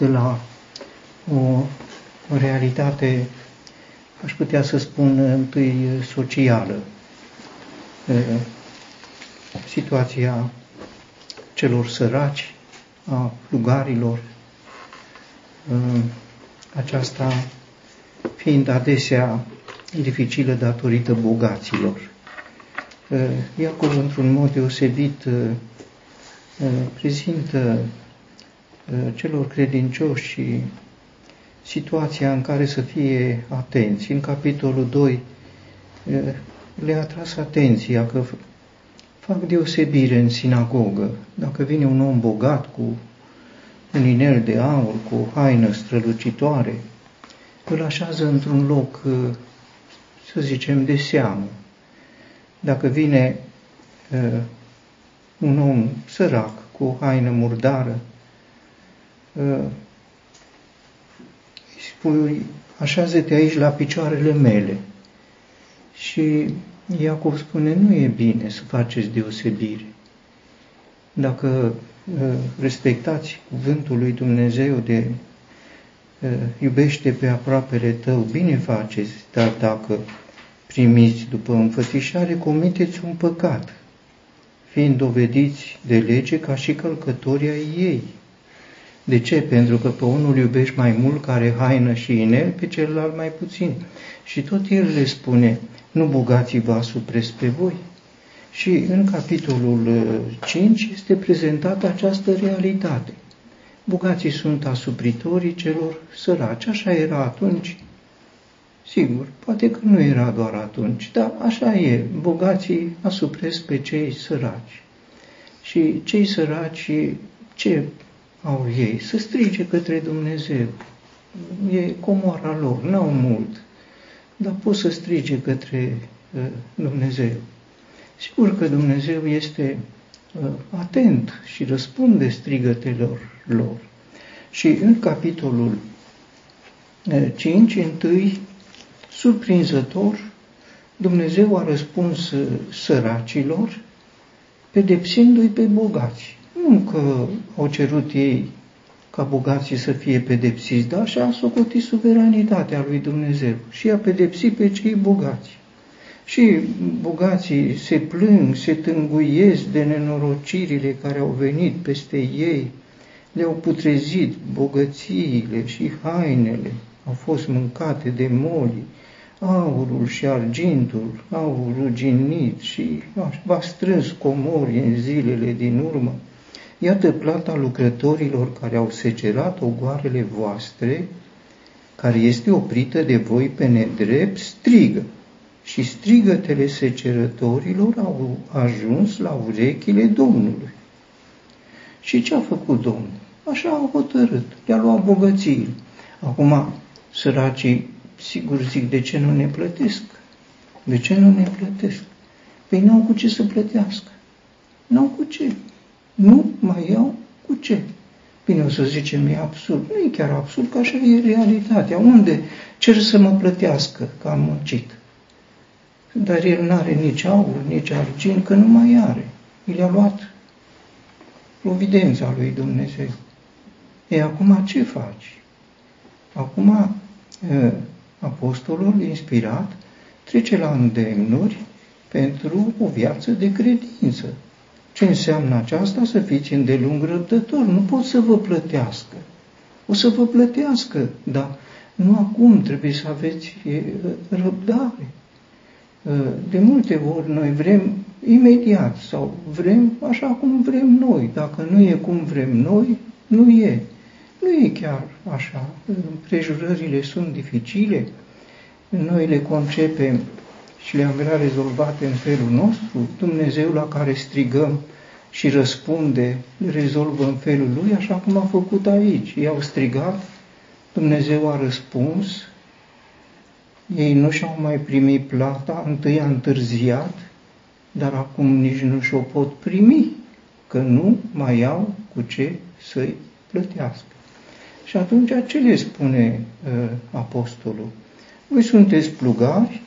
de la o realitate, aș putea să spun, întâi socială. Situația celor săraci, a plugarilor, aceasta fiind adesea dificilă datorită bogaților. Iacov, într-un mod deosebit, prezintă celor credincioși situația în care să fie atenți. În capitolul 2 le-a atras atenția că fac deosebire în sinagogă. Dacă vine un om bogat cu un inel de aur, cu o haină strălucitoare, îl așează într-un loc, să zicem, de seamă. Dacă vine un om sărac cu o haină murdară, îi spui, așează-te aici la picioarele mele. Și Iacov spune, nu e bine să faceți deosebire. Dacă respectați cuvântul lui Dumnezeu de iubește pe aproapele tău, bine faceți, dar dacă primiți după înfățișare, comiteți un păcat, fiind dovediți de lege ca și călcătoria ei. De ce? Pentru că pe unul iubești mai mult, care haină și inel, pe celălalt mai puțin. Și tot el le spune, nu bogați-vă asupra spre voi. Și în capitolul 5 este prezentată această realitate. Bogații sunt asupritorii celor săraci. Așa era atunci. Sigur, poate că nu era doar atunci, dar așa e. Bogații asupresc pe cei săraci. Și cei săraci, ce au ei? Să strige către Dumnezeu. E comoara lor, n-au mult, dar pot să strige către Dumnezeu. Sigur că Dumnezeu este atent și răspunde strigătelor lor. Și în capitolul 5, întâi, surprinzător, Dumnezeu a răspuns săracilor, pedepsindu-i pe bogați. Nu că au cerut ei ca bogații să fie pedepsiți, dar așa a socotit suveranitatea lui Dumnezeu și a pedepsit pe cei bogați. Și bogații se plâng, se tânguiesc de nenorocirile care au venit peste ei, le-au putrezit bogățiile și hainele, au fost mâncate de moli, aurul și argintul au ruginit și v-a strâns comori în zilele din urmă. Iată plata lucrătorilor care au secerat ogoarele voastre, care este oprită de voi pe nedrept, strigă. Și strigătele secerătorilor au ajuns la urechile Domnului. Și ce a făcut Domnul? Așa a hotărât, le-a luat bogățiile. Acum, săracii, sigur zic, de ce nu ne plătesc? De ce nu ne plătesc? Păi n-au cu ce să plătească. N-au cu ce. Nu mai iau cu ce. Bine, o să zicem, e absurd. Nu e chiar absurd, că așa e realitatea. Unde cer să mă plătească că am muncit? Dar el n-are nici aur, nici argint, că nu mai are. I le-a luat providența lui Dumnezeu. E acum ce faci? Acum apostolul inspirat trece la îndemnuri pentru o viață de credință. Ce înseamnă aceasta? Să fiți îndelung răbdători. Nu pot să vă plătească. O să vă plătească, dar nu acum, trebuie să aveți răbdare. De multe ori noi vrem imediat sau vrem așa cum vrem noi. Dacă nu e cum vrem noi, nu e. Nu e chiar așa. Împrejurările sunt dificile. Noi le concepem și le-am vrea rezolvate în felul nostru. Dumnezeu, la care strigăm și răspunde, rezolvă în felul lui, așa cum a făcut aici. Ei au strigat, Dumnezeu a răspuns, ei nu și-au mai primit plata, întâi a întârziat, dar acum nici nu și-o pot primi, că nu mai au cu ce să-i plătească. Și atunci ce le spune apostolul? Voi sunteți plugari,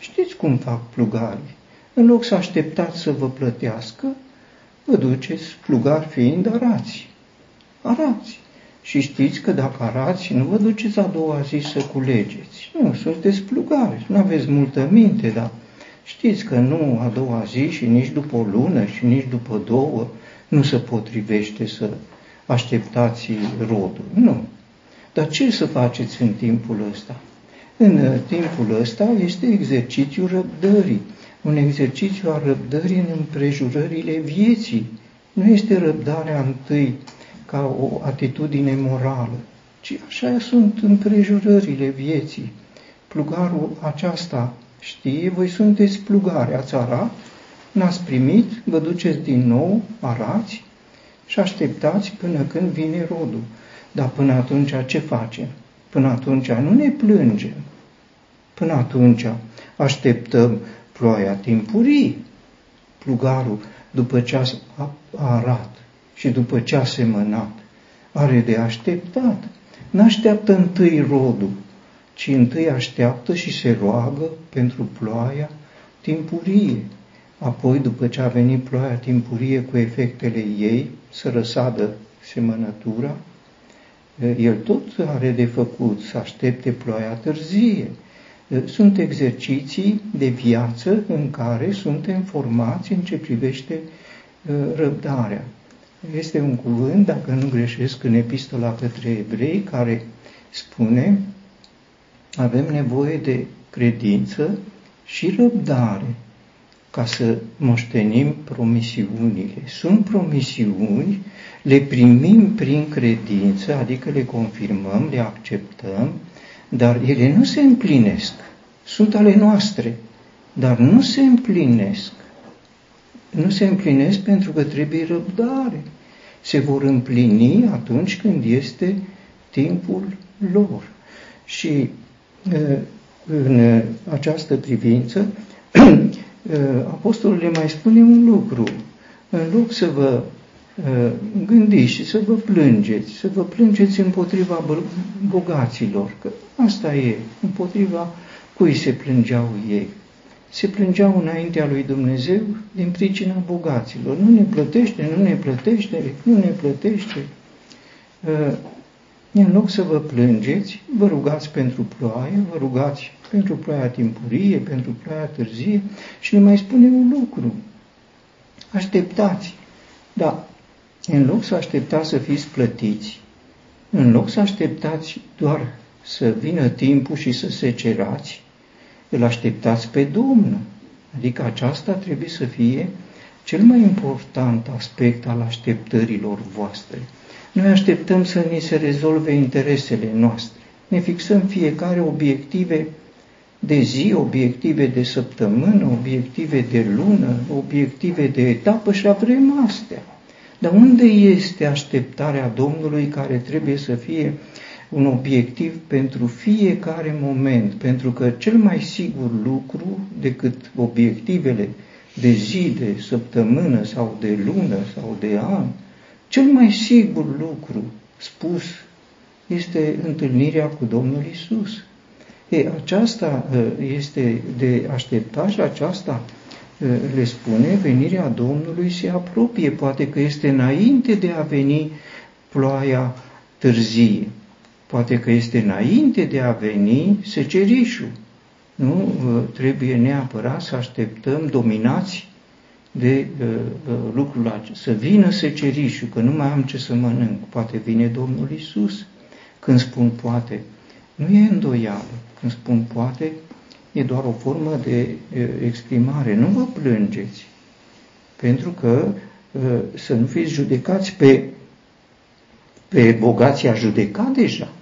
știți cum fac plugarii. În loc să așteptați să vă plătească, vă duceți, plugari fiind, arați. Arați. Și știți că dacă arați și nu vă duceți a doua zi să culegeți, nu, sunteți desplugați, nu aveți multă minte, dar știți că nu a doua zi și nici după o lună și nici după două nu se potrivește să așteptați rodul. Nu. Dar ce să faceți în timpul ăsta? În timpul ăsta este exercițiul răbdării, un exercițiu a răbdării în împrejurările vieții. Nu este răbdarea întâi ca o atitudine morală, ci așa sunt împrejurările vieții. Plugarul aceasta știe, voi sunteți plugari, ați arat, n-ați primit, vă duceți din nou, arați și așteptați până când vine rodul. Dar până atunci ce facem? Până atunci nu ne plângem. Până atunci așteptăm ploaia timpurii. Plugarul, după ce a arat și după ce a semănat, are de așteptat. N-așteaptă întâi rodul, ci întâi așteaptă și se roagă pentru ploaia timpurie. Apoi, după ce a venit ploaia timpurie cu efectele ei, să răsadă semănătura, el tot are de făcut să aștepte ploaia târzie. Sunt exerciții de viață în care suntem formați în ce privește răbdarea. Este un cuvânt, dacă nu greșesc, în Epistola către Evrei, care spune avem nevoie de credință și răbdare ca să moștenim promisiunile. Sunt promisiuni, le primim prin credință, adică le confirmăm, le acceptăm, dar ele nu se împlinesc. Sunt ale noastre, dar nu se împlinesc. Nu se împlinesc pentru că trebuie răbdare. Se vor împlini atunci când este timpul lor. Și în această privință, apostolul le mai spune un lucru. În loc să vă gândiți și să vă plângeți, împotriva bogaților, că asta e, împotriva cui se plângeau ei. Se plângeau înaintea lui Dumnezeu din pricina bogaților. Nu ne plătește. În loc să vă plângeți, vă rugați pentru ploaie, vă rugați pentru ploaia timpurie, pentru ploaia târzie și le mai spune un lucru. Așteptați. Da, în loc să așteptați să fiți plătiți, în loc să așteptați doar să vină timpul și să secerați, îl așteptați pe Domnul. Adică aceasta trebuie să fie cel mai important aspect al așteptărilor voastre. Noi așteptăm să ni se rezolve interesele noastre. Ne fixăm fiecare obiective de zi, obiective de săptămână, obiective de lună, obiective de etapă și avem astea. Dar unde este așteptarea Domnului care trebuie să fie un obiectiv pentru fiecare moment? Pentru că cel mai sigur lucru decât obiectivele de zi, de săptămână sau de lună sau de an, cel mai sigur lucru spus este întâlnirea cu Domnul Iisus. Aceasta este de așteptat și aceasta le spune, venirea Domnului se apropie, poate că este înainte de a veni ploaia târzie, poate că este înainte de a veni secerișul. Nu trebuie neapărat să așteptăm dominați de lucrul acesta, să vină secerișul, că nu mai am ce să mănânc, poate vine Domnul Iisus. Când spun poate, nu e îndoială. Când spun poate, e doar o formă de exprimare. Nu vă plângeți, pentru că să nu fiți judecați pe bogații a judecat deja.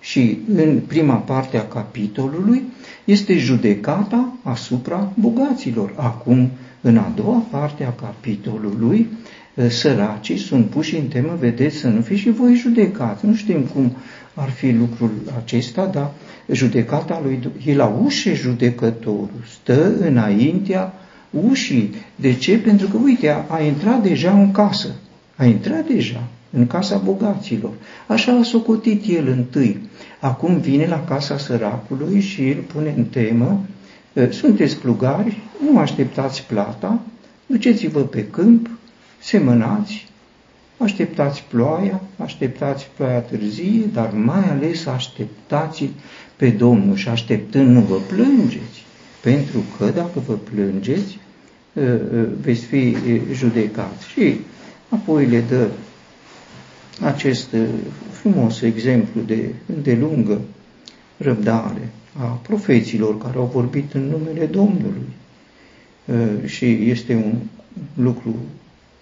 Și în prima parte a capitolului este judecata asupra bogaților. Acum, în a doua parte a capitolului, săracii sunt puși în temă, vedeți, să nu fiți și voi judecați. Nu știm cum ar fi lucrul acesta, dar judecata lui e la ușă, judecătorul stă înaintea ușii. De ce? Pentru că, uite, a intrat deja în casă, în casa bogaților. Așa a socotit el întâi. Acum vine la casa săracului și îl pune în temă. Sunteți plugari, nu așteptați plata, duceți-vă pe câmp, semănați, Așteptați ploaia târzie, dar mai ales așteptați pe Domnul și așteptând nu vă plângeți, pentru că dacă vă plângeți, veți fi judecați. Și apoi le dă acest frumos exemplu de îndelungă răbdare a profeților care au vorbit în numele Domnului. Și este un lucru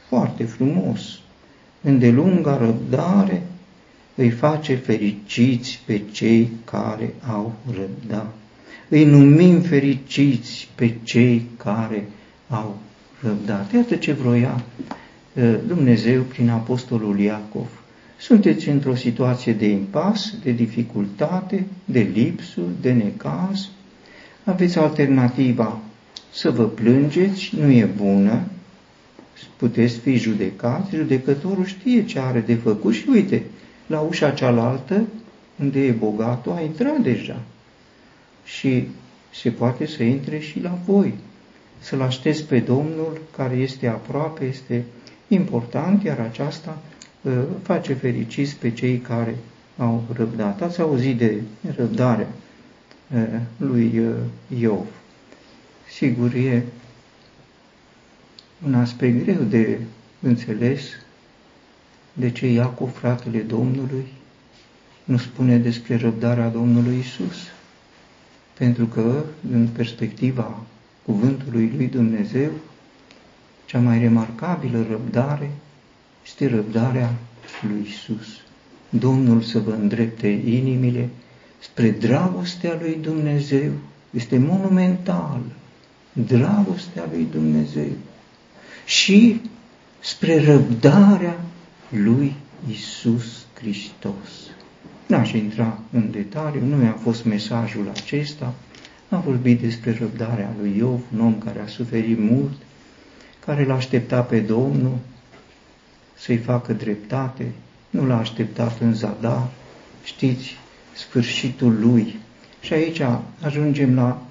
foarte frumos. Îndelunga răbdare îi face fericiți pe cei care au răbdat. Îi numim fericiți pe cei care au răbdat. Iată ce vroia Dumnezeu prin apostolul Iacov. Sunteți într-o situație de impas, de dificultate, de lipsuri, de necaz. Aveți alternativa să vă plângeți, nu e bună, puteți fi judecați, judecătorul știe ce are de făcut și uite, la ușa cealaltă, unde e bogatul, a intrat deja și se poate să intre și la voi. Să-L aștepți pe Domnul care este aproape, este important, iar aceasta face fericiți pe cei care au răbdat. Ați auzit de răbdarea lui Iov. Sigur, e un aspect greu de înțeles de ce Iacov, fratele Domnului, nu spune despre răbdarea Domnului Iisus, pentru că, în perspectiva cuvântului lui Dumnezeu, cea mai remarcabilă răbdare este răbdarea lui Iisus. Domnul să vă îndrepte inimile spre dragostea lui Dumnezeu, este monumentală, dragostea lui Dumnezeu, și spre răbdarea lui Iisus Hristos. N-aș intra în detaliu, nu mi-a fost mesajul acesta, am vorbit despre răbdarea lui Iov, un om care a suferit mult, care l-a așteptat pe Domnul să-i facă dreptate, nu l-a așteptat în zadar, știți, sfârșitul lui. Și aici ajungem la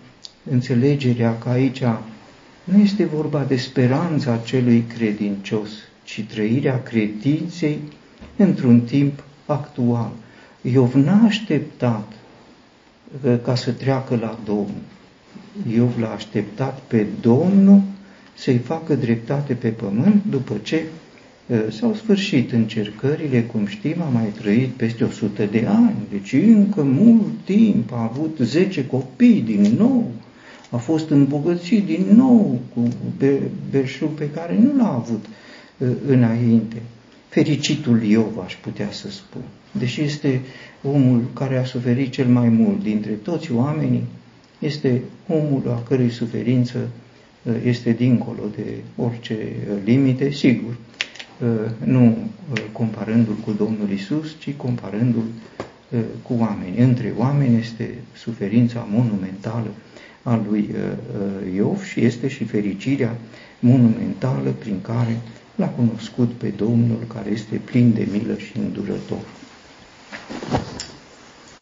înțelegerea că aici nu este vorba de speranța celui credincios, ci trăirea credinței într-un timp actual. Iov n-a așteptat ca să treacă la Domnul. Iov l-a așteptat pe Domnul să-i facă dreptate pe pământ după ce s-au sfârșit încercările, cum știm, a mai trăit peste 100 de ani, deci încă mult timp, a avut 10 copii din nou, a fost îmbogățit din nou cu belșug pe care nu l-a avut înainte. Fericitul Iov, aș putea să spun, deși este omul care a suferit cel mai mult dintre toți oamenii, este omul a cărui suferință este dincolo de orice limite, sigur, nu comparându-l cu Domnul Iisus, ci comparându-l cu oameni. Între oameni este suferința monumentală a lui Iov și este și fericirea monumentală prin care l-a cunoscut pe Domnul, care este plin de milă și îndurător.